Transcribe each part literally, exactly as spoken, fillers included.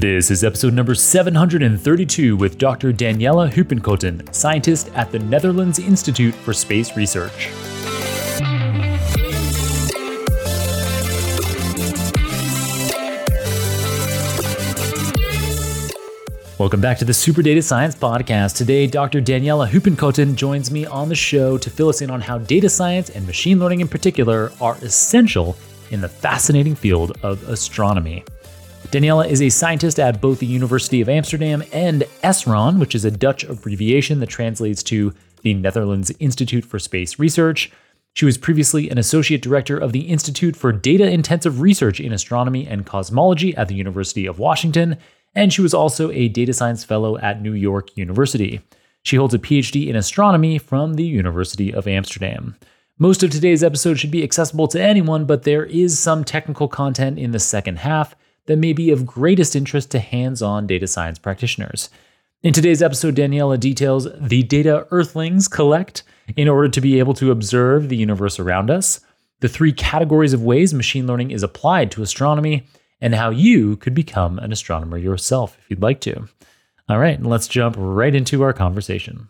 This is episode number seven hundred thirty-two with Doctor Daniela Huppenkothen, scientist at the Netherlands Institute for Space Research. Welcome back to the Super Data Science Podcast. Today, Doctor Daniela Huppenkothen joins me on the show to fill us in on how data science and machine learning in particular are essential in the fascinating field of astronomy. Daniela is a scientist at both the University of Amsterdam and ESRON, which is a Dutch abbreviation that translates to the Netherlands Institute for Space Research. She was previously an associate director of the Institute for Data-Intensive Research in Astronomy and Cosmology at the University of Washington, and she was also a data science fellow at New York University. She holds a P H D in astronomy from the University of Amsterdam. Most of today's episode should be accessible to anyone, but there is some technical content in the second half that may be of greatest interest to hands-on data science practitioners. In today's episode, Daniela details the data Earthlings collect in order to be able to observe the universe around us, the three categories of ways machine learning is applied to astronomy, and how you could become an astronomer yourself if you'd like to. All right, let's jump right into our conversation.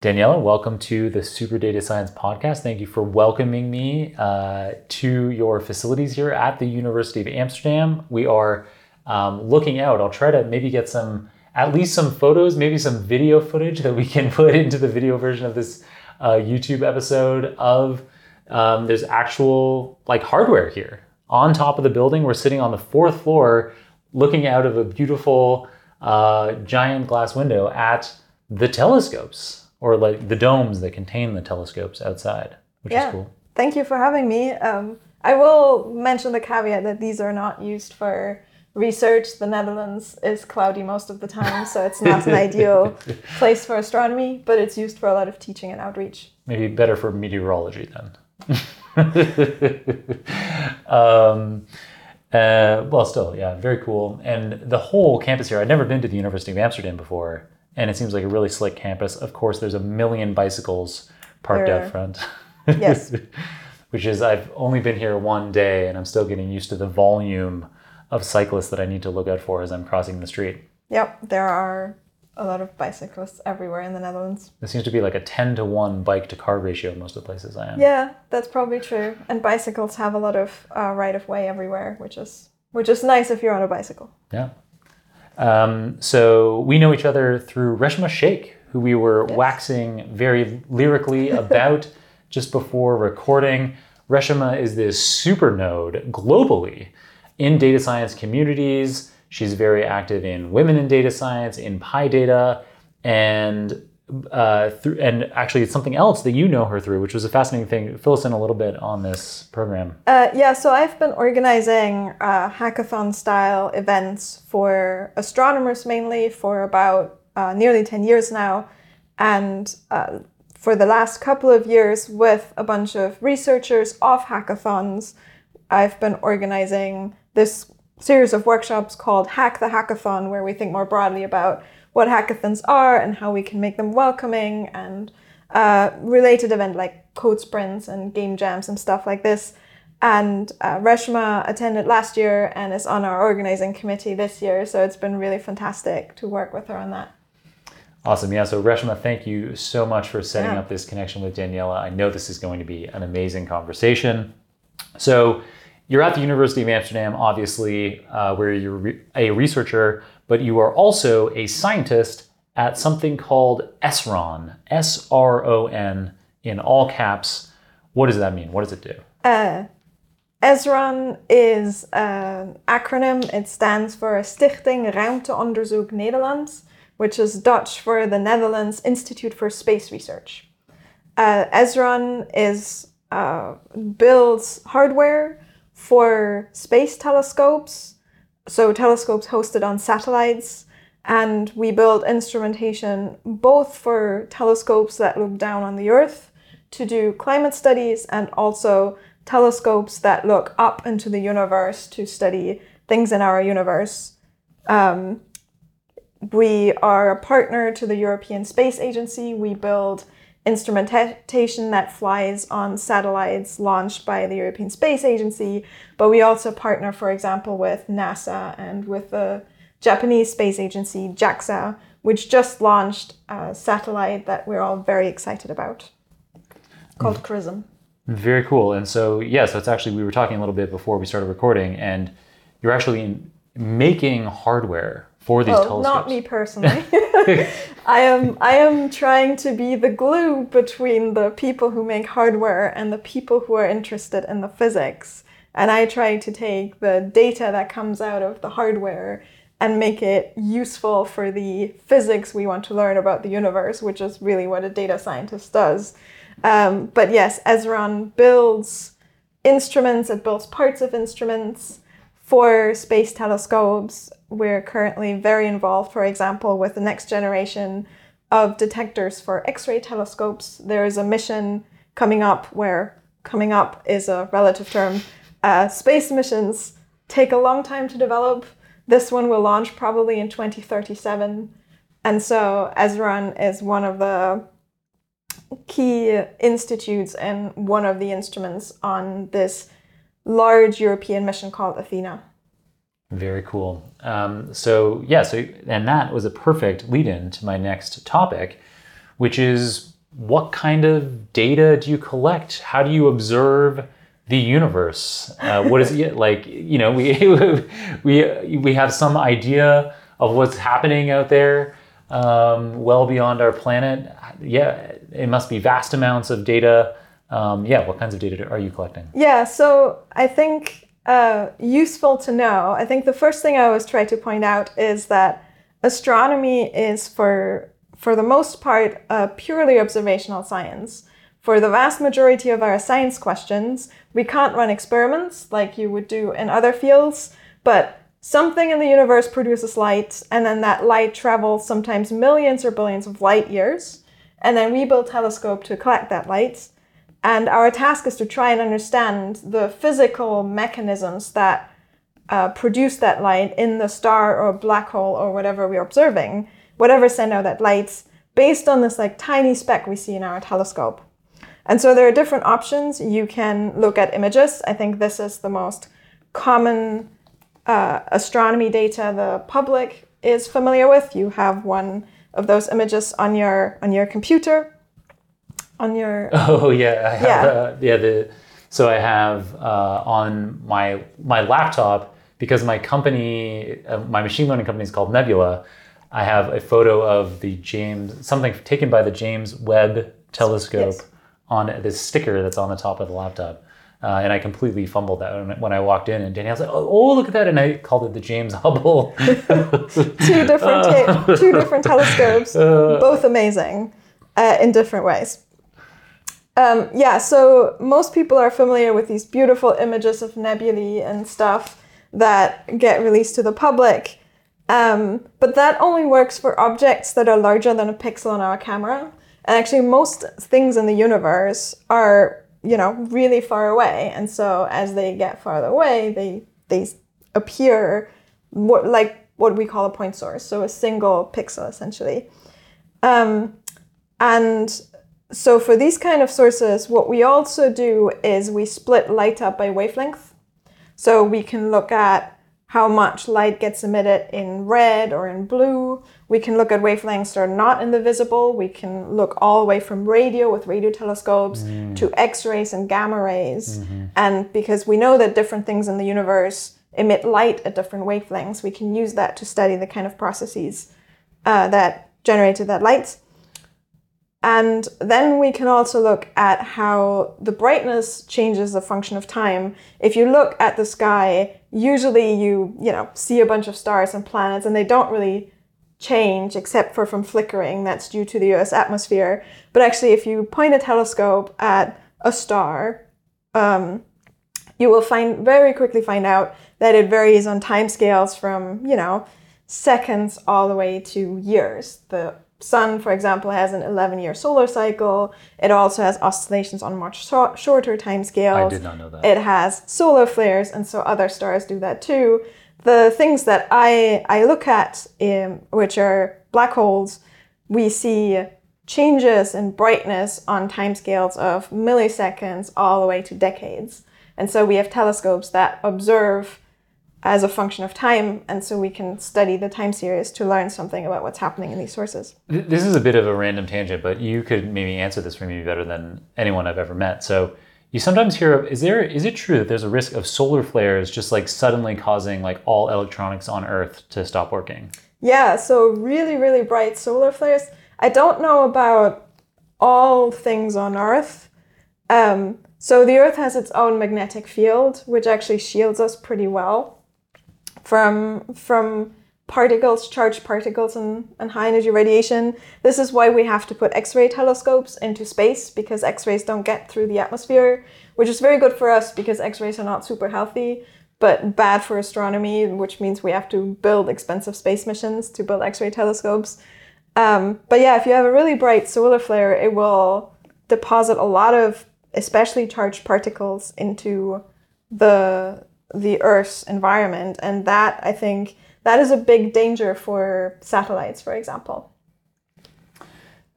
Daniela, welcome to the Super Data Science Podcast. Thank you for welcoming me uh, to your facilities here at the University of Amsterdam. We are um, looking out. I'll try to maybe get some, at least some photos, maybe some video footage that we can put into the video version of this uh, YouTube episode of um, there's actual like hardware here. On top of the building, we're sitting on the fourth floor, looking out of a beautiful uh, giant glass window at the telescopes, or like the domes that contain the telescopes outside, which yeah. is cool. Thank you for having me. Um, I will mention the caveat that these are not used for research. The Netherlands is cloudy most of the time, so it's not an ideal place for astronomy, but it's used for a lot of teaching and outreach. Maybe better for meteorology then. um, uh, well, still, yeah, very cool. And the whole campus here, I'd never been to the University of Amsterdam before, and it seems like a really slick campus. Of course, there's a million bicycles parked there out front. Yes. Which is, I've only been here one day, and I'm still getting used to the volume of cyclists that I need to look out for as I'm crossing the street. Yep, there are a lot of bicyclists everywhere in the Netherlands. There seems to be like a ten to one bike to car ratio in most of the places I am. Yeah, that's probably true. And bicycles have a lot of uh, right of way everywhere, which is which is nice if you're on a bicycle. Yeah. Um, so we know each other through Reshma Sheikh, who we were yes. waxing very lyrically about just before recording. Reshma is this super node globally in data science communities. She's very active in women in data science, in PyData, and uh, th- and actually it's something else that you know her through, which was a fascinating thing. Fill us in a little bit on this program. Uh, yeah, so I've been organizing uh, hackathon-style events for astronomers mainly for about uh, nearly ten years now, and uh, for the last couple of years with a bunch of researchers off hackathons, I've been organizing this series of workshops called Hack the Hackathon, where we think more broadly about what hackathons are and how we can make them welcoming, and uh, related event like code sprints and game jams and stuff like this. And uh, Reshma attended last year and is on our organizing committee this year. So it's been really fantastic to work with her on that. Awesome. Yeah. So Reshma, thank you so much for setting yeah. up this connection with Daniela. I know this is going to be an amazing conversation. So you're at the University of Amsterdam, obviously, uh, where you're re- a researcher, but you are also a scientist at something called ESRON, S R O N, in all caps. What does that mean? What does it do? Uh, ESRON is an acronym. It stands for Stichting Ruimteonderzoek Nederland, which is Dutch for the Netherlands Institute for Space Research. Uh, ESRON is uh, builds hardware for space telescopes, so telescopes hosted on satellites, and we build instrumentation both for telescopes that look down on the Earth to do climate studies, and also telescopes that look up into the universe to study things in our universe. Um, we are a partner to the European Space Agency. We build instrumentation that flies on satellites launched by the European Space Agency, but we also partner, for example, with NASA and with the Japanese space agency, JAXA, which just launched a satellite that we're all very excited about called CRISM. Very cool. And so, yeah, so it's actually, we were talking a little bit before we started recording, and you're actually making hardware for these oh, telescopes. Not me personally. I am I am trying to be the glue between the people who make hardware and the people who are interested in the physics. And I try to take the data that comes out of the hardware and make it useful for the physics we want to learn about the universe, which is really what a data scientist does. Um, but yes, ESRON builds instruments, it builds parts of instruments for space telescopes. We're currently very involved, for example, with the next generation of detectors for X-ray telescopes. There is a mission coming up where, coming up is a relative term, uh, space missions take a long time to develop. This one will launch probably in twenty thirty-seven. And so ESRON is one of the key institutes and one of the instruments on this large European mission called Athena. Very cool. Um, so yeah, so and that was a perfect lead-in to my next topic, which is what kind of data do you collect? How do you observe the universe? Uh, what is it like? You know, we we we have some idea of what's happening out there, um, well beyond our planet. Yeah, it must be vast amounts of data. Um, yeah, what kinds of data are you collecting? Yeah, so I think uh, useful to know. I think the first thing I always try to point out is that astronomy is, for for the most part, a purely observational science. For the vast majority of our science questions, we can't run experiments like you would do in other fields, but something in the universe produces light, and then that light travels sometimes millions or billions of light years, and then we build a telescope to collect that light. And our task is to try and understand the physical mechanisms that uh, produce that light in the star or black hole or whatever we're observing, whatever send out that light, based on this like tiny speck we see in our telescope. And so there are different options. You can look at images. I think this is the most common uh, astronomy data the public is familiar with. You have one of those images on your on your computer, on your. Oh yeah, I have, yeah. Uh, yeah the, so I have uh, on my my laptop, because my company, uh, my machine learning company is called Nebula. I have a photo of the James something taken by the James Webb telescope. Yes. On this sticker that's on the top of the laptop. Uh, and I completely fumbled that when I walked in, and Danielle's like, oh, oh, look at that. And I called it the James Hubble. two, different ta- two different telescopes, uh, both amazing uh, in different ways. Um, yeah, so most people are familiar with these beautiful images of nebulae and stuff that get released to the public. Um, but that only works for objects that are larger than a pixel on our camera. And actually, most things in the universe are, you know, really far away. And so as they get farther away, they they appear more like what we call a point source. So a single pixel, essentially. Um, and so for these kind of sources, what we also do is we split light up by wavelength. So we can look at how much light gets emitted in red or in blue. We can look at wavelengths that are not in the visible. We can look all the way from radio with radio telescopes mm. to X-rays and gamma rays. Mm-hmm. And because we know that different things in the universe emit light at different wavelengths, we can use that to study the kind of processes uh, that generated that light. And then we can also look at how the brightness changes the function of time. If you look at the sky, usually you, you know, see a bunch of stars and planets, and they don't really change except for from flickering. That's due to the U S atmosphere. But actually, if you point a telescope at a star, um, you will find very quickly find out that it varies on timescales from, you know, seconds all the way to years. The Sun, for example, has an eleven-year solar cycle. It also has oscillations on much so- shorter timescales. I did not know that. It has solar flares, and so other stars do that too. The things that I, I look at, um, which are black holes, we see changes in brightness on timescales of milliseconds all the way to decades. And so we have telescopes that observe as a function of time, and so we can study the time series to learn something about what's happening in these sources. This is a bit of a random tangent, but you could maybe answer this for me better than anyone I've ever met. So you sometimes hear of, is there, is it true that there's a risk of solar flares just like suddenly causing like all electronics on Earth to stop working? Yeah, so really, really bright solar flares. I don't know about all things on Earth. Um, so the Earth has its own magnetic field, which actually shields us pretty well from from particles, charged particles, and, and high-energy radiation. This is why we have to put X-ray telescopes into space, because X-rays don't get through the atmosphere, which is very good for us because X-rays are not super healthy, but bad for astronomy, which means we have to build expensive space missions to build X-ray telescopes. Um, but yeah, if you have a really bright solar flare, it will deposit a lot of especially charged particles into the the Earth's environment. And that, I think, that is a big danger for satellites, for example.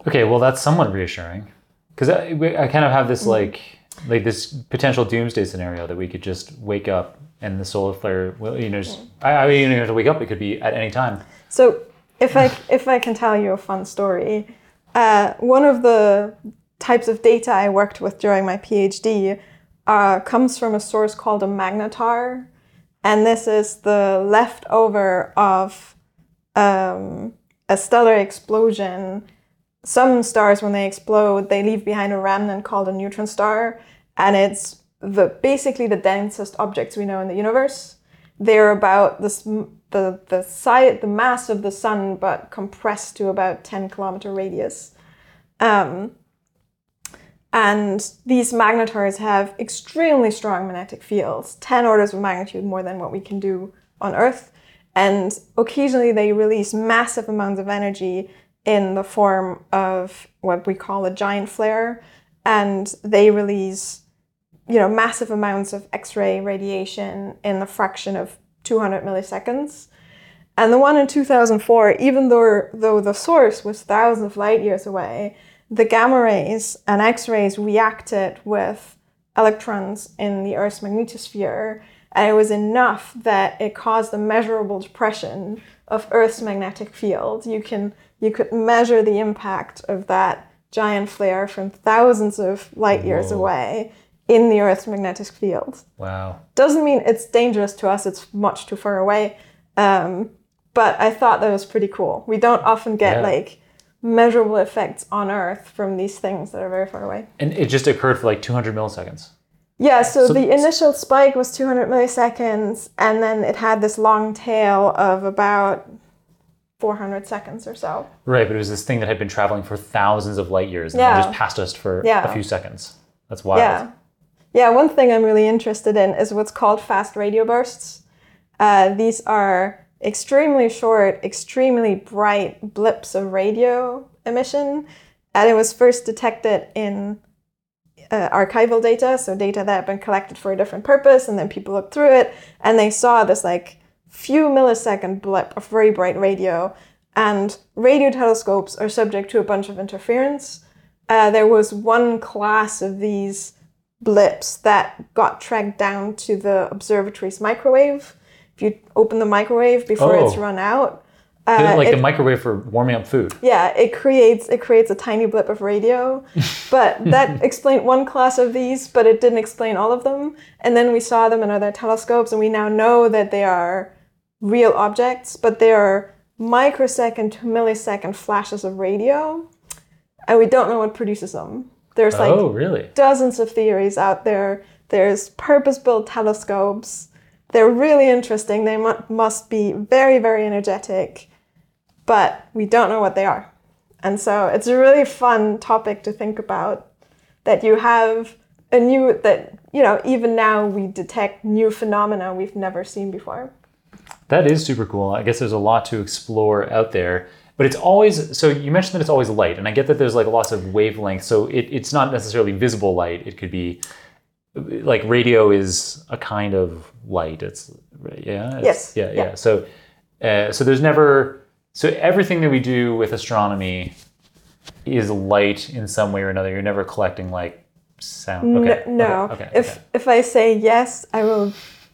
Okay, well, that's somewhat reassuring. Because I, I kind of have this, mm-hmm. like, like this potential doomsday scenario that we could just wake up and the solar flare, well, you know, just, mm-hmm. I, I mean, you don't have to wake up, it could be at any time. So if I, if I can tell you a fun story, uh, one of the types of data I worked with during my PhD Uh, comes from a source called a magnetar, and this is the leftover of um, a stellar explosion. Some stars, when they explode, they leave behind a remnant called a neutron star, and it's the basically the densest objects we know in the universe. They're about this, the the size, the mass of the sun, but compressed to about ten kilometer radius. Um, And these magnetars have extremely strong magnetic fields, ten orders of magnitude more than what we can do on Earth. And occasionally they release massive amounts of energy in the form of what we call a giant flare. And they release, you know, massive amounts of X-ray radiation in the fraction of two hundred milliseconds. And the one in two thousand four, even though, though the source was thousands of light years away, the gamma rays and X-rays reacted with electrons in the Earth's magnetosphere, and it was enough that it caused a measurable depression of Earth's magnetic field. You can you could measure the impact of that giant flare from thousands of light years Whoa. away in the Earth's magnetic field. Wow. Doesn't mean it's dangerous to us, it's much too far away. Um, but I thought that was pretty cool. We don't often get yeah. like measurable effects on Earth from these things that are very far away. And it just occurred for like two hundred milliseconds. Yeah, so, so the initial spike was two hundred milliseconds, and then it had this long tail of about four hundred seconds or so. Right, but it was this thing that had been traveling for thousands of light years and yeah. then just passed us for yeah. a few seconds. That's wild. Yeah. yeah, one thing I'm really interested in is what's called fast radio bursts. Uh, these are extremely short, extremely bright blips of radio emission, and it was first detected in uh, archival data, so data that had been collected for a different purpose, and then people looked through it, and they saw this like few millisecond blip of very bright radio, and radio telescopes are subject to a bunch of interference. Uh, there was one class of these blips that got tracked down to the observatory's microwave. You open the microwave before oh. it's run out. Uh, like it, the microwave for warming up food. Yeah, it creates it creates a tiny blip of radio. But that explained one class of these, but it didn't explain all of them. And then we saw them in other telescopes, and we now know that they are real objects, but they are microsecond to millisecond flashes of radio, and we don't know what produces them. There's like oh, really? dozens of theories out there. There's purpose-built telescopes. They're really interesting. They mu- must be very, very energetic, but we don't know what they are. And so it's a really fun topic to think about, that you have a new, that, you know, even now we detect new phenomena we've never seen before. That is super cool. I guess there's a lot to explore out there, but it's always, so you mentioned that it's always light, and I get that there's like lots of wavelengths. So it, it's not necessarily visible light. It could be like radio is a kind of light. It's yeah. It's, yes. Yeah, yeah. yeah. So, uh, so there's never. So everything that we do with astronomy is light in some way or another. You're never collecting like sound. Okay. No. no. Okay. Okay. If okay. if I say yes, I will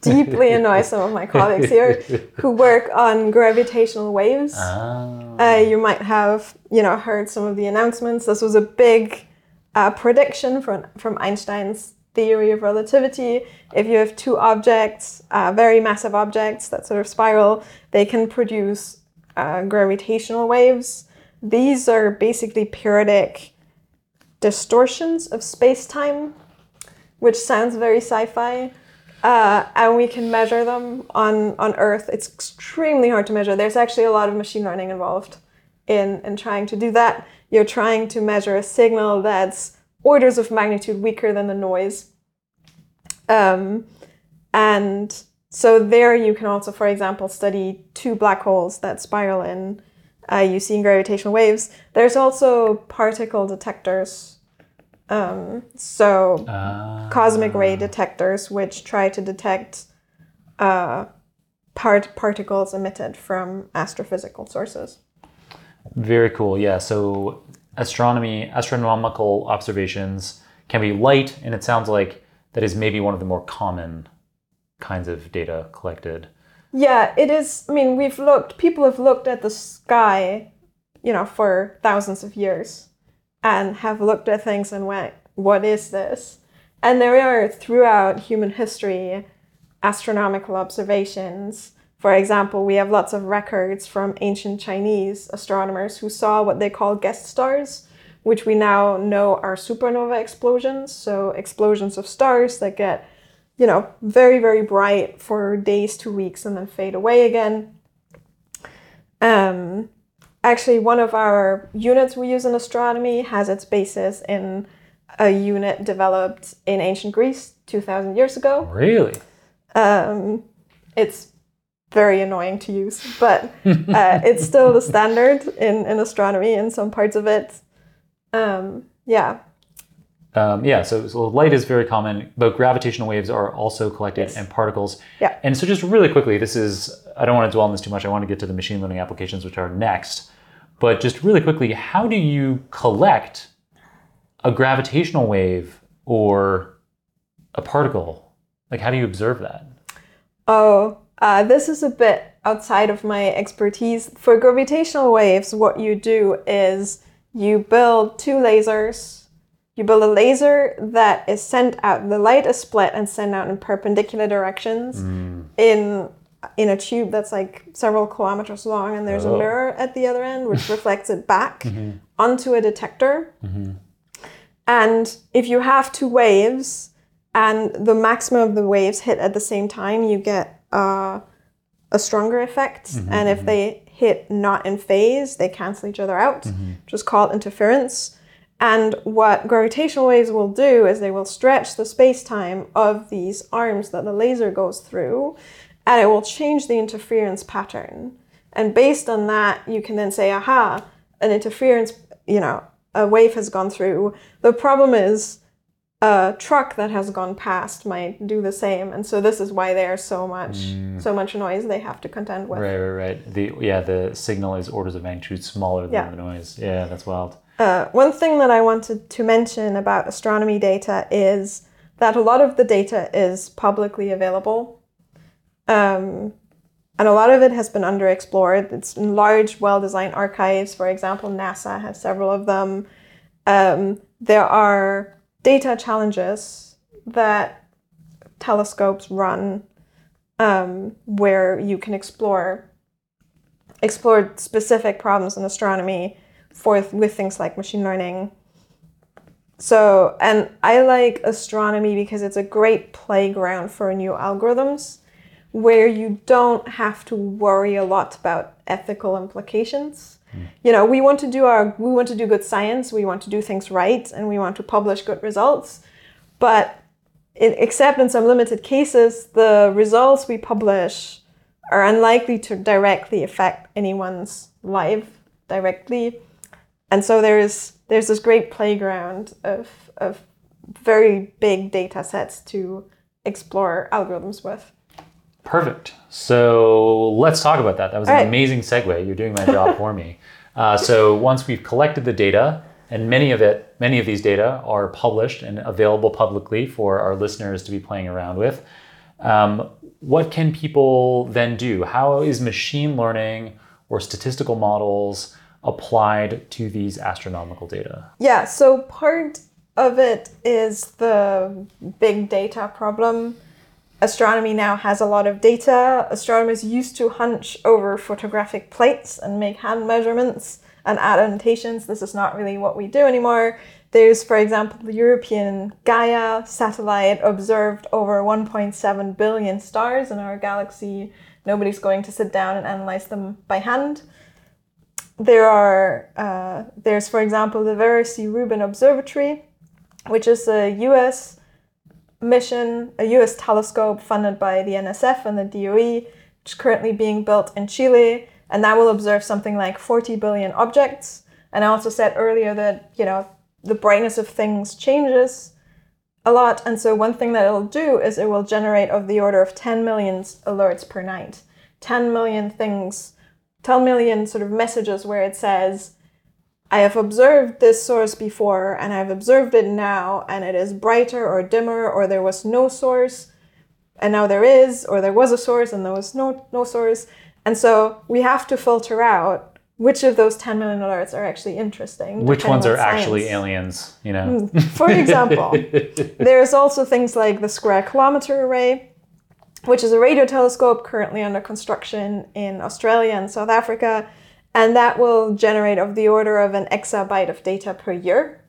deeply annoy some of my colleagues here who work on gravitational waves. Oh. Uh, you might have, you know, heard some of the announcements. This was a big uh, prediction from, from Einstein's theory of relativity. If you have two objects, uh, very massive objects that sort of spiral, they can produce uh, gravitational waves. These are basically periodic distortions of space-time, which sounds very sci-fi, uh, and we can measure them on, on Earth. It's extremely hard to measure. There's actually a lot of machine learning involved in, in trying to do that. You're trying to measure a signal that's orders of magnitude weaker than the noise. Um, and so there you can also, for example, study two black holes that spiral in. Uh, you see gravitational waves. There's also particle detectors, um, so uh, cosmic ray detectors, which try to detect uh, part particles emitted from astrophysical sources. Very cool. Yeah. So astronomy, astronomical observations can be light, and it sounds like that is maybe one of the more common kinds of data collected. Yeah, it is. I mean, we've looked, people have looked at the sky, you know, for thousands of years and have looked at things and went, what is this? And there are throughout human history astronomical observations. For example, we have lots of records from ancient Chinese astronomers who saw what they call guest stars, which we now know are supernova explosions. So explosions of stars that get, you know, very, very bright for days to weeks and then fade away again. Um, actually, one of our units we use in astronomy has its basis in a unit developed in ancient Greece two thousand years ago. Really? Um, it's very annoying to use, but uh, it's still the standard in, in astronomy in some parts of it. Um, yeah. Um, yeah, so, so light is very common, but gravitational waves are also collected, yes, and particles. Yeah. And so just really quickly, this is, I don't want to dwell on this too much. I want to get to the machine learning applications, which are next. But just really quickly, how do you collect a gravitational wave or a particle? Like, how do you observe that? Oh, uh, this is a bit outside of my expertise. For gravitational waves, what you do is you build two lasers. You build a laser that is sent out, the light is split and sent out in perpendicular directions mm. in in a tube that's like several kilometers long, and there's oh. a mirror at the other end which reflects it back mm-hmm. onto a detector. Mm-hmm. And if you have two waves and the maximum of the waves hit at the same time, you get uh, a stronger effect. Mm-hmm. And if they hit not in phase, they cancel each other out, mm-hmm. which is called interference. And what gravitational waves will do is they will stretch the space-time of these arms that the laser goes through, and it will change the interference pattern. And based on that, you can then say, aha, an interference, you know, a wave has gone through. The problem is a truck that has gone past might do the same. And so this is why there's so much, mm. so much noise they have to contend with. Right, right, right. The, yeah, the signal is orders of magnitude smaller than yeah. the noise. Yeah, that's wild. Uh, one thing that I wanted to mention about astronomy data is that a lot of the data is publicly available, um, and a lot of it has been underexplored. It's in large, well-designed archives. For example, NASA has several of them. Um, there are data challenges that telescopes run um, where you can explore, explore specific problems in astronomy For, with things like machine learning. So, and I like astronomy because it's a great playground for new algorithms where you don't have to worry a lot about ethical implications. Mm. You know, we want to do our, we want to do good science, we want to do things right, and we want to publish good results. But it, except in some limited cases, the results we publish are unlikely to directly affect anyone's life directly. And so there is there's this great playground of of very big data sets to explore algorithms with. Perfect. So let's talk about that. That was All an right. amazing segue. You're doing my job for me. Uh, so once we've collected the data, and many of it, many of these data are published and available publicly for our listeners to be playing around with. Um, what can people then do? How is machine learning or statistical models applied to these astronomical data? Yeah, so part of it is the big data problem. Astronomy now has a lot of data. Astronomers used to hunch over photographic plates and make hand measurements and add annotations. This is not really what we do anymore. There's, for example, the European Gaia satellite observed over one point seven billion stars in our galaxy. Nobody's going to sit down and analyze them by hand. There are, uh, there's, for example, the Vera C. Rubin Observatory, which is a U S mission, a U S telescope funded by the N S F and the D O E, which is currently being built in Chile, and that will observe something like forty billion objects. And I also said earlier that, you know, the brightness of things changes a lot, and so one thing that it'll do is it will generate of the order of ten million alerts per night. ten million things, ten million sort of messages where it says, I have observed this source before, and I've observed it now, and it is brighter or dimmer, or there was no source, and now there is, or there was a source, and there was no, no source. And so we have to filter out which of those ten million alerts are actually interesting. Which ones on are science. Actually aliens, you know? For example, there's also things like the Square Kilometer Array, which is a radio telescope currently under construction in Australia and South Africa. And that will generate of the order of an exabyte of data per year.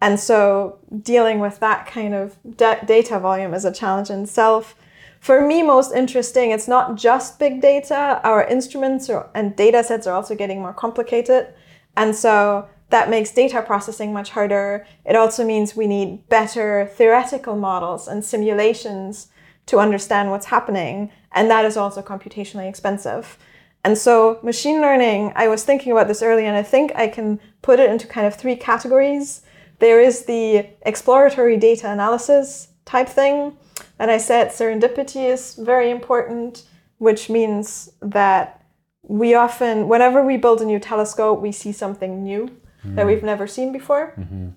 And so dealing with that kind of da- data volume is a challenge in itself. For me, most interesting, it's not just big data. Our instruments are, and data sets are also getting more complicated. And so that makes data processing much harder. It also means we need better theoretical models and simulations to understand what's happening. And that is also computationally expensive. And so machine learning, I was thinking about this earlier, and I think I can put it into kind of three categories. There is the exploratory data analysis type thing. And I said serendipity is very important, which means that we often, whenever we build a new telescope, we see something new mm. that we've never seen before. Mm-hmm.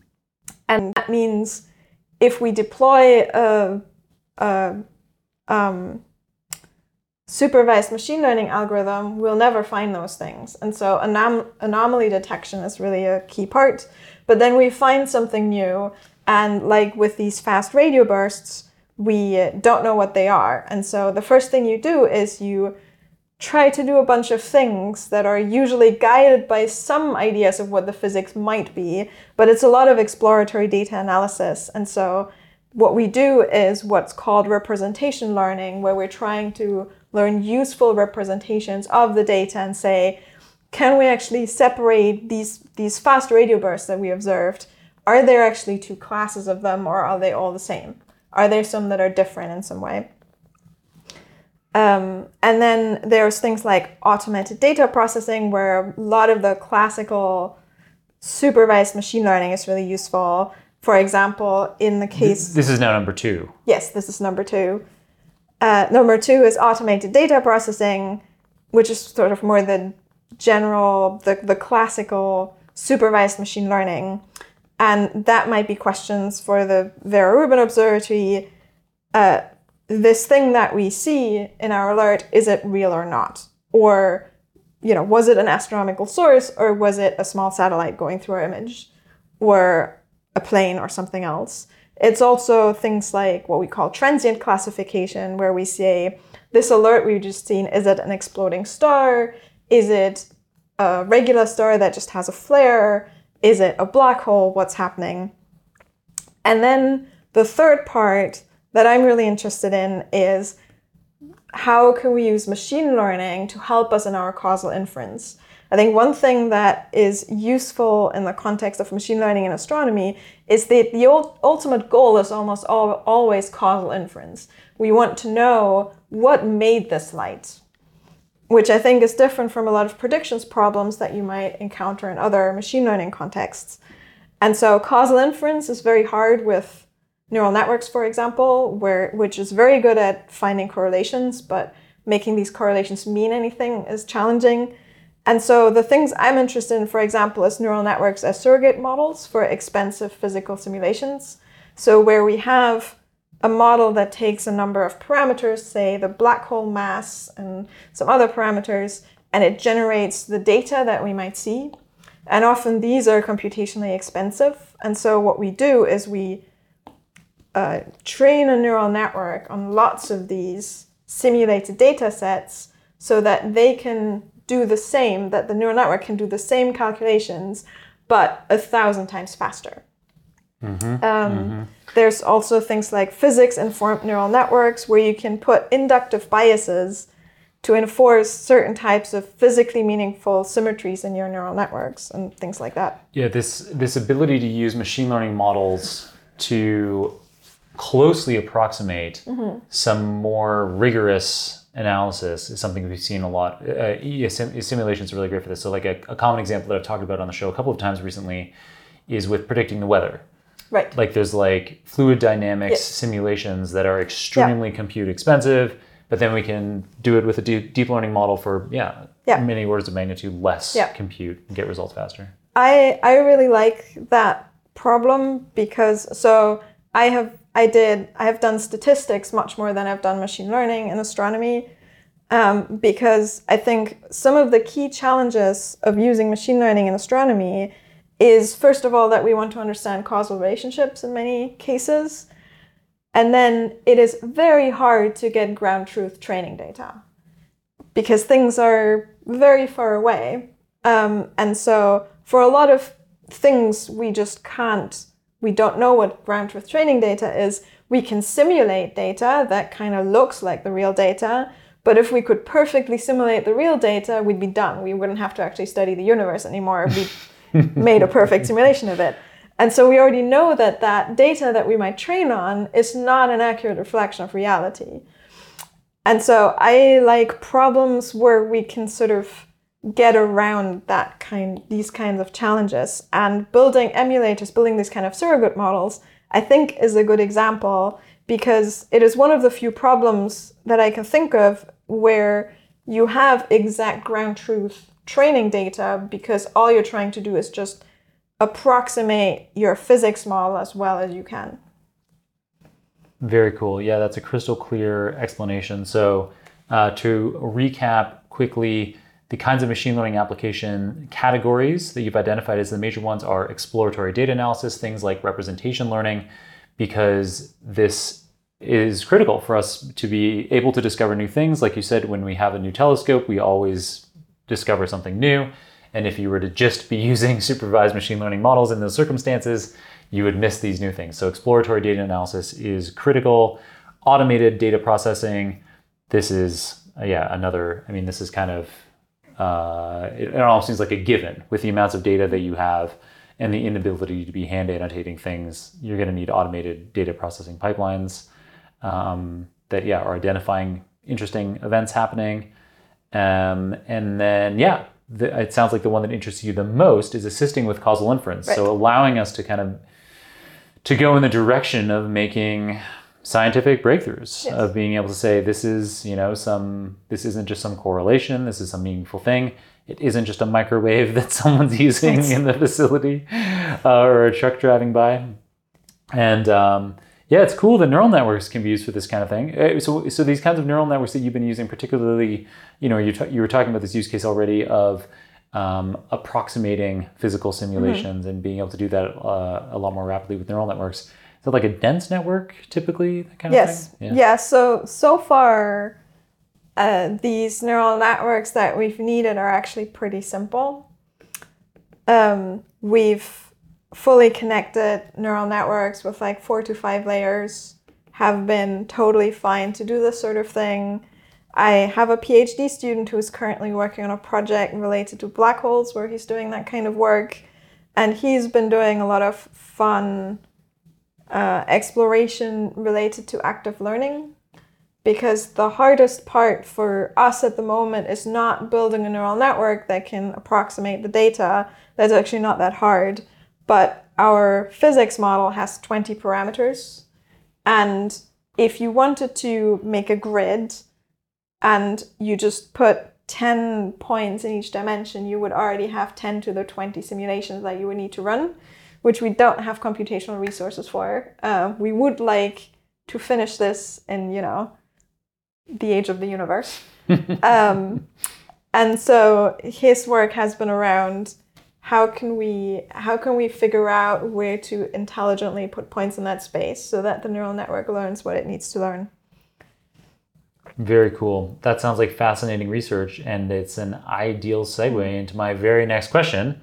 And that means if we deploy a, a um, supervised machine learning algorithm, will never find those things. And so anom- anomaly detection is really a key part. But then we find something new. And like with these fast radio bursts, we don't know what they are. And so the first thing you do is you try to do a bunch of things that are usually guided by some ideas of what the physics might be. But it's a lot of exploratory data analysis. And so what we do is what's called representation learning, where we're trying to learn useful representations of the data and say, can we actually separate these, these fast radio bursts that we observed? Are there actually two classes of them, or are they all the same? Are there some that are different in some way? Um, and then there's things like automated data processing, where a lot of the classical supervised machine learning is really useful. For example, in the case... This is now number two. Yes, this is number two. Uh, number two is automated data processing, which is sort of more the general, the, the classical supervised machine learning. And that might be questions for the Vera Rubin Observatory. Uh, this thing that we see in our alert, is it real or not? Or, you know, was it an astronomical source, or was it a small satellite going through our image, or a plane or something else? It's also things like what we call transient classification, where we say, this alert we've just seen, is it an exploding star? Is it a regular star that just has a flare? Is it a black hole? What's happening? And then the third part that I'm really interested in is, how can we use machine learning to help us in our causal inference? I think one thing that is useful in the context of machine learning and astronomy is that the ultimate goal is almost always causal inference. We want to know what made this light, which I think is different from a lot of predictions problems that you might encounter in other machine learning contexts. And so causal inference is very hard with neural networks, for example, where which is very good at finding correlations, but making these correlations mean anything is challenging. And so the things I'm interested in, for example, is neural networks as surrogate models for expensive physical simulations. So where we have a model that takes a number of parameters, say the black hole mass and some other parameters, and it generates the data that we might see. And often these are computationally expensive. And so what we do is we uh, train a neural network on lots of these simulated data sets so that they can do the same, that the neural network can do the same calculations, but a thousand times faster. Mm-hmm. Um, mm-hmm. There's also things like physics-informed neural networks where you can put inductive biases to enforce certain types of physically meaningful symmetries in your neural networks and things like that. Yeah, this this ability to use machine learning models to closely approximate mm-hmm. some more rigorous analysis is something we've seen a lot. Uh, simulations are really great for this. So like a, a common example that I've talked about on the show a couple of times recently is with predicting the weather. Right. Like there's like fluid dynamics yes. simulations that are extremely yeah. compute expensive, but then we can do it with a deep, deep learning model for yeah, yeah many orders of magnitude less yeah. compute and get results faster. I, I really like that problem because so I have I did I have done statistics much more than I've done machine learning in astronomy um, because I think some of the key challenges of using machine learning in astronomy is first of all that we want to understand causal relationships in many cases. And then it is very hard to get ground truth training data because things are very far away. Um, and so for a lot of things, we just can't, we don't know what ground truth training data is. We can simulate data that kind of looks like the real data. But if we could perfectly simulate the real data, we'd be done. We wouldn't have to actually study the universe anymore. We made a perfect simulation of it. And so we already know that that data that we might train on is not an accurate reflection of reality. And so I like problems where we can sort of get around that kind, these kinds of challenges. And building emulators, building these kind of surrogate models, I think is a good example because it is one of the few problems that I can think of where you have exact ground truth training data because all you're trying to do is just approximate your physics model as well as you can. Very cool. Yeah, that's a crystal clear explanation. So uh, to recap quickly, the kinds of machine learning application categories that you've identified as the major ones are exploratory data analysis, things like representation learning, because this is critical for us to be able to discover new things. Like you said, when we have a new telescope, we always discover something new. And if you were to just be using supervised machine learning models in those circumstances, you would miss these new things. So exploratory data analysis is critical. Automated data processing, this is, yeah, another, I mean, this is kind of, uh, it, it almost seems like a given with the amounts of data that you have and the inability to be hand annotating things. You're going to need automated data processing pipelines um, that, yeah, are identifying interesting events happening. Um, and then, yeah. The, it sounds like the one that interests you the most is assisting with causal inference. Right. So allowing us to kind of to go in the direction of making scientific breakthroughs, yes. of being able to say this is, you know, some this isn't just some correlation, this is some meaningful thing. It isn't just a microwave that someone's using yes. in the facility uh, or a truck driving by. And um, yeah, it's cool that neural networks can be used for this kind of thing. So, so these kinds of neural networks that you've been using, particularly, you know, you, t- you were talking about this use case already of um, approximating physical simulations mm-hmm. and being able to do that uh, a lot more rapidly with neural networks. Is that like a dense network, typically, that kind yes. of thing? Yes. Yeah. yeah, so so far, uh, these neural networks that we've needed are actually pretty simple. Um, we've... fully connected neural networks with like four to five layers have been totally fine to do this sort of thing. I have a PhD student who is currently working on a project related to black holes where he's doing that kind of work. And he's been doing a lot of fun uh, exploration related to active learning because the hardest part for us at the moment is not building a neural network that can approximate the data. That's actually not that hard. But our physics model has twenty parameters. And if you wanted to make a grid and you just put ten points in each dimension, you would already have ten to the twenty simulations that you would need to run, which we don't have computational resources for. Uh, we would like to finish this in, you know, the age of the universe. um, and so his work has been around how can we how can we figure out where to intelligently put points in that space so that the neural network learns what it needs to learn. Very cool. That sounds like fascinating research, and it's an ideal segue into my very next question,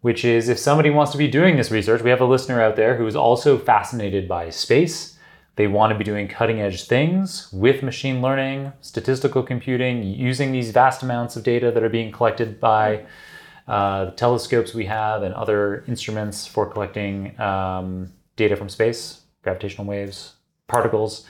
which is if somebody wants to be doing this research, we have a listener out there who is also fascinated by space. They want to be doing cutting-edge things with machine learning, statistical computing, using these vast amounts of data that are being collected by uh, the telescopes we have and other instruments for collecting um, data from space, gravitational waves, particles.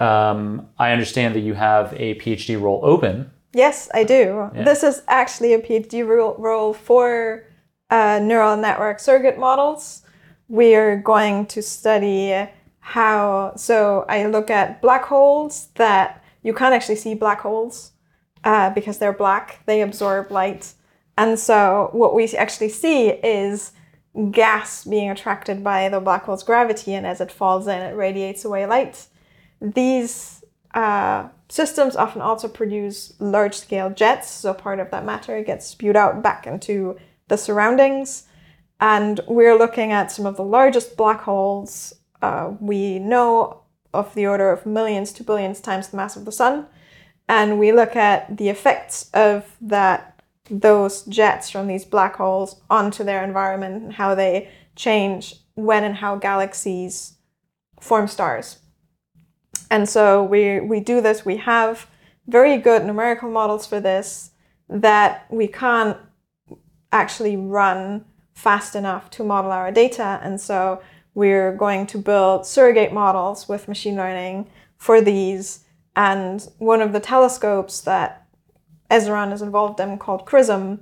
Um, I understand that you have a PhD role open. Yes, I do. Yeah. This is actually a PhD role for uh, neural network surrogate models. We are going to study how, so I look at black holes that you can't actually see black holes uh, because they're black, they absorb light. And so what we actually see is gas being attracted by the black hole's gravity, and as it falls in, it radiates away light. These uh, systems often also produce large-scale jets, so part of that matter gets spewed out back into the surroundings. And we're looking at some of the largest black holes uh, we know of, the order of millions to billions times the mass of the sun. And we look at the effects of that, those jets from these black holes onto their environment and how they change when and how galaxies form stars. And so we, we do this, we have very good numerical models for this that we can't actually run fast enough to model our data. And so we're going to build surrogate models with machine learning for these. And one of the telescopes that ESRON is involved in, called CRISM,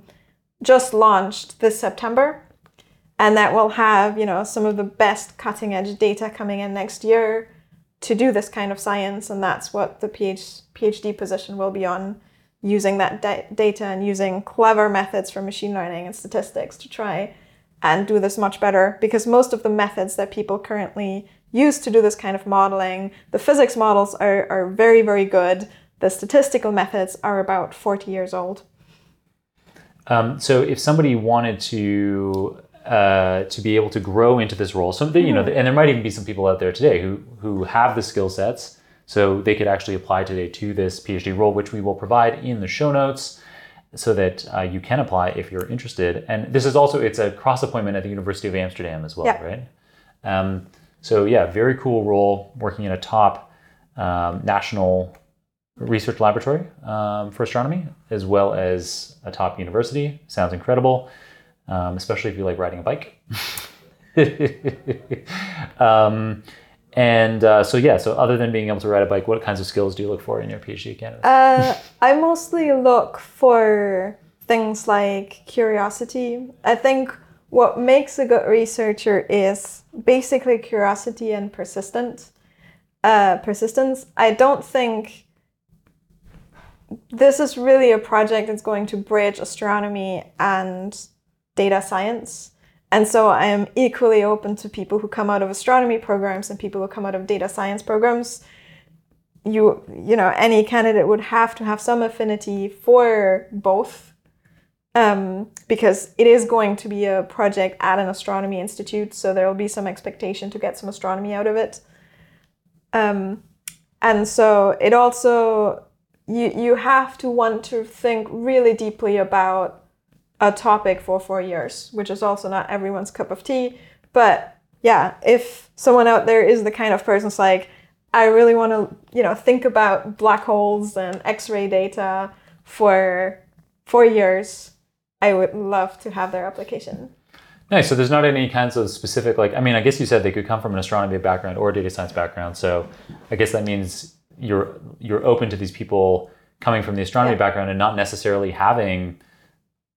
just launched this September. And that will have, you know, some of the best cutting edge data coming in next year to do this kind of science, and that's what the PhD position will be on, using that da- data and using clever methods for machine learning and statistics to try and do this much better, because most of the methods that people currently use to do this kind of modeling, the physics models are, are very, very good. The statistical methods are about forty years old. Um, so if somebody wanted to Uh, to be able to grow into this role. So, you know, and there might even be some people out there today who who have the skill sets, so they could actually apply today to this PhD role, which we will provide in the show notes so that uh, you can apply if you're interested. And this is also, it's a cross appointment at the University of Amsterdam as well, yeah. Right? Um, so yeah, very cool role, working in a top um, national research laboratory um, for astronomy, as well as a top university. Sounds incredible. Um, especially if you like riding a bike. um, and uh, so, yeah, so other than being able to ride a bike, what kinds of skills do you look for in your PhD candidate? uh, I mostly look for things like curiosity. I think what makes a good researcher is basically curiosity and persistence. Uh, persistence. I don't think this is really a project that's going to bridge astronomy and data science. And so I am equally open to people who come out of astronomy programs and people who come out of data science programs. You, you know, any candidate would have to have some affinity for both, um, because it is going to be a project at an astronomy institute. So there will be some expectation to get some astronomy out of it. Um, and so it also, you, you have to want to think really deeply about a topic for four years, which is also not everyone's cup of tea. But yeah, if someone out there is the kind of person who's like, I really want to, you know, think about black holes and X-ray data for four years, I would love to have their application. Nice. So there's not any kinds of specific, like, I mean, I guess you said they could come from an astronomy background or a data science background. So I guess that means you're you're open to these people coming from the astronomy yeah. background and not necessarily having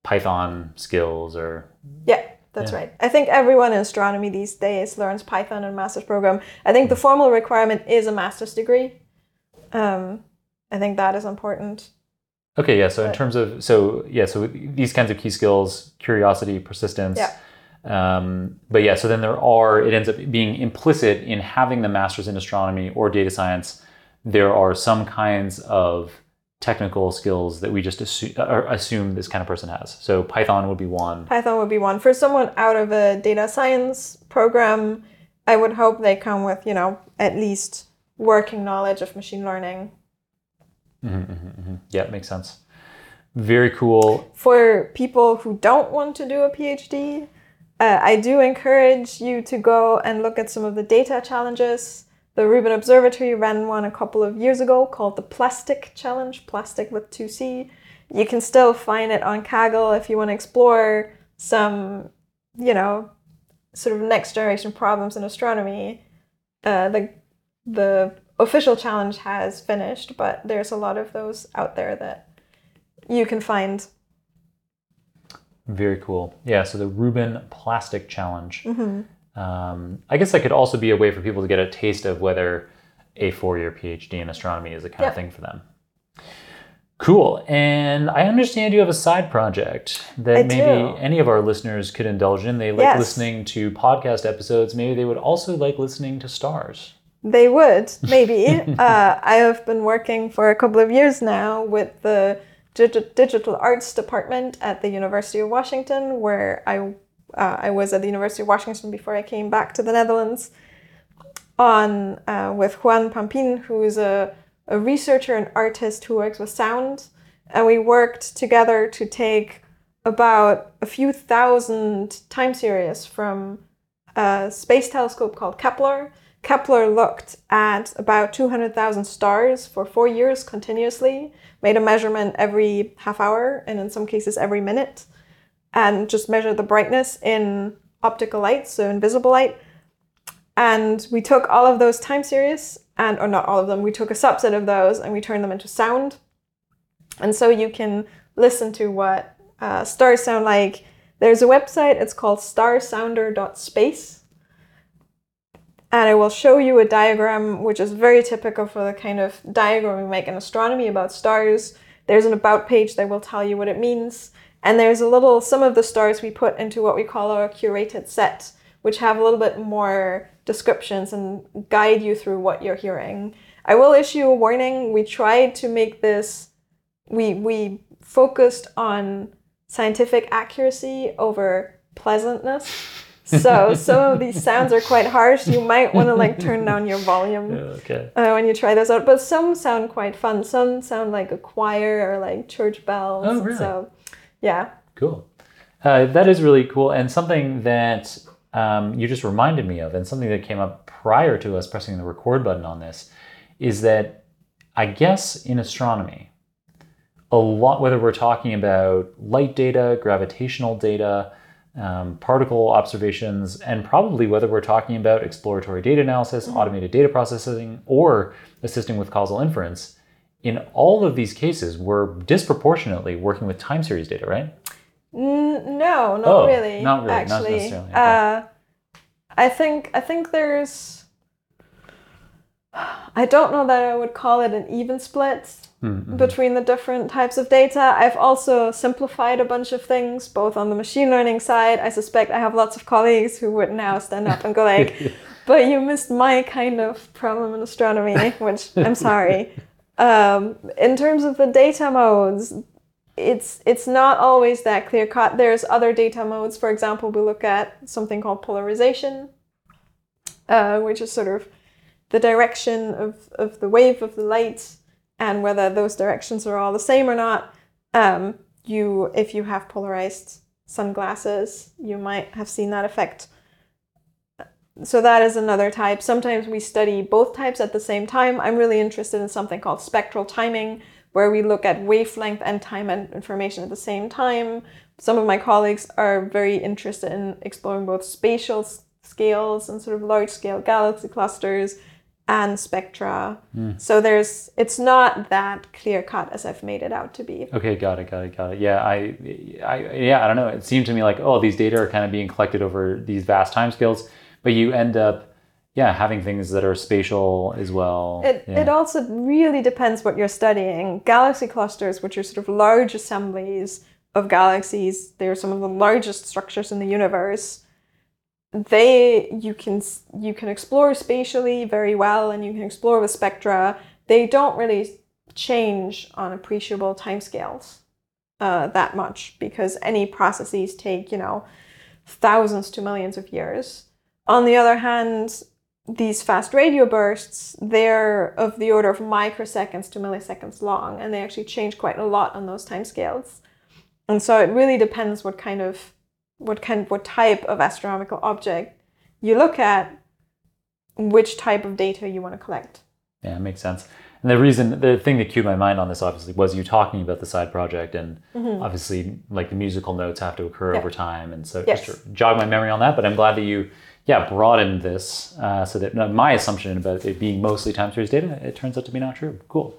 Python skills or... Yeah, that's yeah. right. I think everyone in astronomy these days learns Python in a master's program. I think the formal requirement is a master's degree. Um, I think that is important. Okay, yeah, so but, in terms of... So, yeah, so these kinds of key skills, curiosity, persistence, yeah. Um, but yeah, so then there are, it ends up being implicit in having the master's in astronomy or data science. There are some kinds of technical skills that we just assume, assume this kind of person has. So Python would be one. Python would be one. For someone out of a data science program, I would hope they come with, you know, at least working knowledge of machine learning. Mm-hmm, mm-hmm, mm-hmm. Yeah, it makes sense. Very cool. For people who don't want to do a PhD, uh, I do encourage you to go and look at some of the data challenges. The Rubin Observatory ran one a couple of years ago called the PLASTiC Challenge, plastic with two C. You can still find it on Kaggle if you want to explore some, you know, sort of next generation problems in astronomy. Uh, the the official challenge has finished, but there's a lot of those out there that you can find. Very cool. Yeah, so the Rubin PLASTiC Challenge. Mm-hmm. Um, I guess that could also be a way for people to get a taste of whether a four-year PhD in astronomy is the kind yep. of thing for them. Cool. And I understand you have a side project that I maybe do. Any of our listeners could indulge in. They like yes. listening to podcast episodes. Maybe they would also like listening to stars. They would, maybe. uh, I have been working for a couple of years now with the dig- Digital Arts Department at the University of Washington, where I Uh, I was at the University of Washington before I came back to the Netherlands, on uh, with Juan Pampin, who is a, a researcher and artist who works with sound. And we worked together to take about a few thousand time series from a space telescope called Kepler. Kepler looked at about two hundred thousand stars for four years continuously, made a measurement every half hour, and in some cases every minute, and just measure the brightness in optical light, so invisible light. And we took all of those time series, and or not all of them, we took a subset of those and we turned them into sound. And so you can listen to what uh, stars sound like. There's a website, it's called star sounder dot space. And I will show you a diagram, which is very typical for the kind of diagram we make in astronomy about stars. There's an about page that will tell you what it means. And there's a little, some of the stars we put into what we call our curated set, which have a little bit more descriptions and guide you through what you're hearing. I will issue a warning. We tried to make this, we we focused on scientific accuracy over pleasantness. So some of these sounds are quite harsh. You might want to like turn down your volume yeah, okay. uh, when you try those out. But some sound quite fun. Some sound like a choir or like church bells. Oh, really? So, yeah. Cool. Uh, that is really cool. And something that um, you just reminded me of, and something that came up prior to us pressing the record button on this, is that I guess in astronomy, a lot, whether we're talking about light data, gravitational data, um, particle observations, and probably whether we're talking about exploratory data analysis, mm-hmm. automated data processing, or assisting with causal inference, in all of these cases, we're disproportionately working with time series data, right? N- no, not oh, really. Not really, actually. Not necessarily. Okay. Uh, I think I think there's. I don't know that I would call it an even split mm-hmm. between the different types of data. I've also simplified a bunch of things, both on the machine learning side. I suspect I have lots of colleagues who would now stand up and go like, "But you missed my kind of problem in astronomy," which I'm sorry. Um, in terms of the data modes, it's it's not always that clear-cut. There's other data modes. For example, we look at something called polarization, uh, which is sort of the direction of, of the wave of the light and whether those directions are all the same or not. Um, you, if you have polarized sunglasses, you might have seen that effect. So that is another type. Sometimes we study both types at the same time. I'm really interested in something called spectral timing, where we look at wavelength and time and information at the same time. Some of my colleagues are very interested in exploring both spatial scales and sort of large-scale galaxy clusters and spectra. Mm. So there's, it's not that clear-cut as I've made it out to be. Okay, got it, got it, got it. Yeah, I, I, yeah, I don't know. It seemed to me like, oh, these data are kind of being collected over these vast timescales. But you end up, yeah, having things that are spatial as well. It yeah. it also really depends what you're studying. Galaxy clusters, which are sort of large assemblies of galaxies, they're some of the largest structures in the universe. they you can you can explore spatially very well, and you can explore with spectra. They don't really change on appreciable timescales uh, that much, because any processes take, you know, thousands to millions of years. On the other hand, these fast radio bursts, they're of the order of microseconds to milliseconds long, and they actually change quite a lot on those timescales. And so it really depends what kind of what kind what type of astronomical object you look at, which type of data you want to collect. Yeah, it makes sense. And the reason, the thing that cued my mind on this, obviously, was you talking about the side project, and mm-hmm. obviously, like, the musical notes have to occur yep. over time, and so yes. just jog my memory on that. But I'm glad that you, yeah, broadened this uh, so that my assumption about it being mostly time series data, it turns out to be not true. Cool.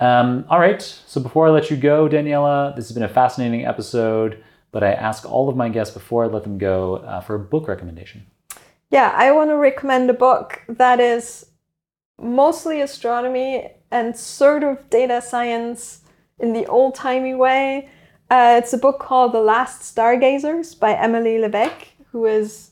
Um, all right. So before I let you go, Daniela, this has been a fascinating episode, but I ask all of my guests before I let them go uh, for a book recommendation. Yeah, I want to recommend a book that is mostly astronomy and sort of data science in the old-timey way. Uh, it's a book called The Last Stargazers by Emily Levesque, who is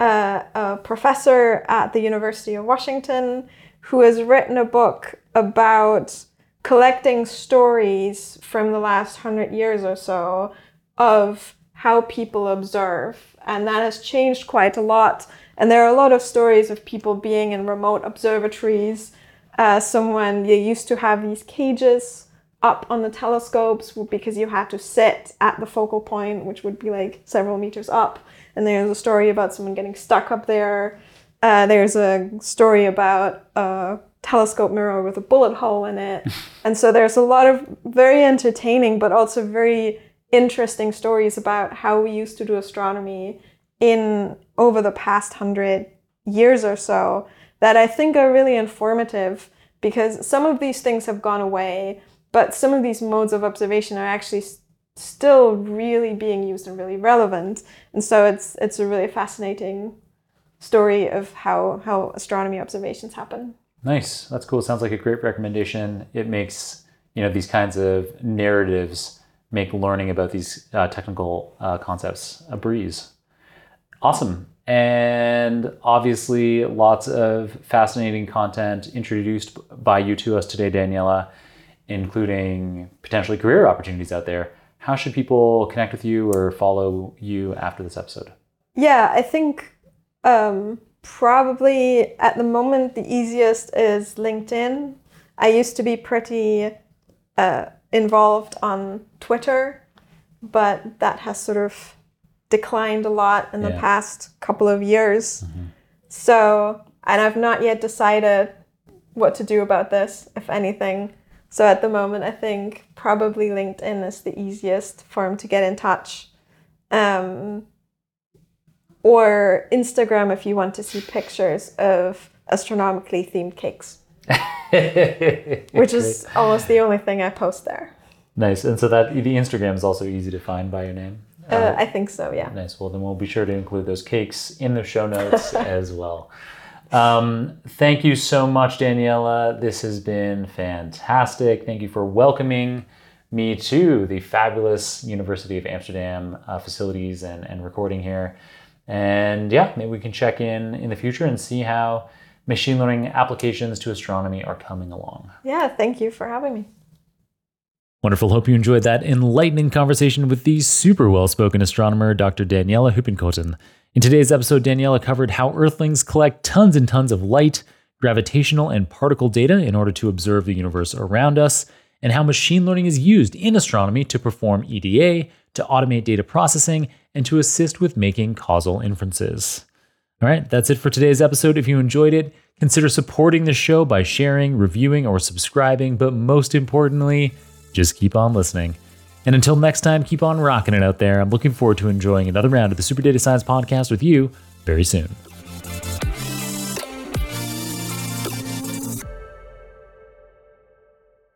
uh, a professor at the University of Washington, who has written a book about collecting stories from the last hundred years or so of how people observe. And that has changed quite a lot. And there are a lot of stories of people being in remote observatories. Uh, someone, you used to have these cages up on the telescopes because you had to sit at the focal point, which would be like several meters up. And there's a story about someone getting stuck up there. Uh, there's a story about a telescope mirror with a bullet hole in it. And so there's a lot of very entertaining, but also very interesting stories about how we used to do astronomy in over the past hundred years or so, that I think are really informative, because some of these things have gone away, but some of these modes of observation are actually st- still really being used and really relevant. And so it's it's a really fascinating story of how how astronomy observations happen. Nice. That's cool. Sounds like a great recommendation. It makes, you know, these kinds of narratives make learning about these uh, technical uh, concepts a breeze. Awesome. And obviously lots of fascinating content introduced by you to us today, Daniela, including potentially career opportunities out there. How should people connect with you or follow you after this episode? Yeah, I think um, probably at the moment the easiest is LinkedIn. I used to be pretty uh, involved on Twitter, but that has sort of declined a lot in the yeah. past couple of years. Mm-hmm. So, and I've not yet decided what to do about this, if anything. So at the moment, I think probably LinkedIn is the easiest form to get in touch. Um, or Instagram, if you want to see pictures of astronomically themed cakes, which is almost the only thing I post there. Nice. And so that the Instagram is also easy to find by your name? Uh, uh, I think so, yeah. Nice. Well, then we'll be sure to include those cakes in the show notes as well. Um, thank you so much, Daniela. This has been fantastic. Thank you for welcoming me to the fabulous University of Amsterdam uh, facilities and, and recording here. And yeah, maybe we can check in in the future and see how machine learning applications to astronomy are coming along. Yeah, thank you for having me. Wonderful. Hope you enjoyed that enlightening conversation with the super well-spoken astronomer, Doctor Daniela Huppenkothen. In today's episode, Daniela covered how Earthlings collect tons and tons of light, gravitational, and particle data in order to observe the universe around us, and how machine learning is used in astronomy to perform E D A, to automate data processing, and to assist with making causal inferences. All right, that's it for today's episode. If you enjoyed it, consider supporting the show by sharing, reviewing, or subscribing, but most importantly, just keep on listening. And until next time, keep on rocking it out there. I'm looking forward to enjoying another round of the Super Data Science Podcast with you very soon.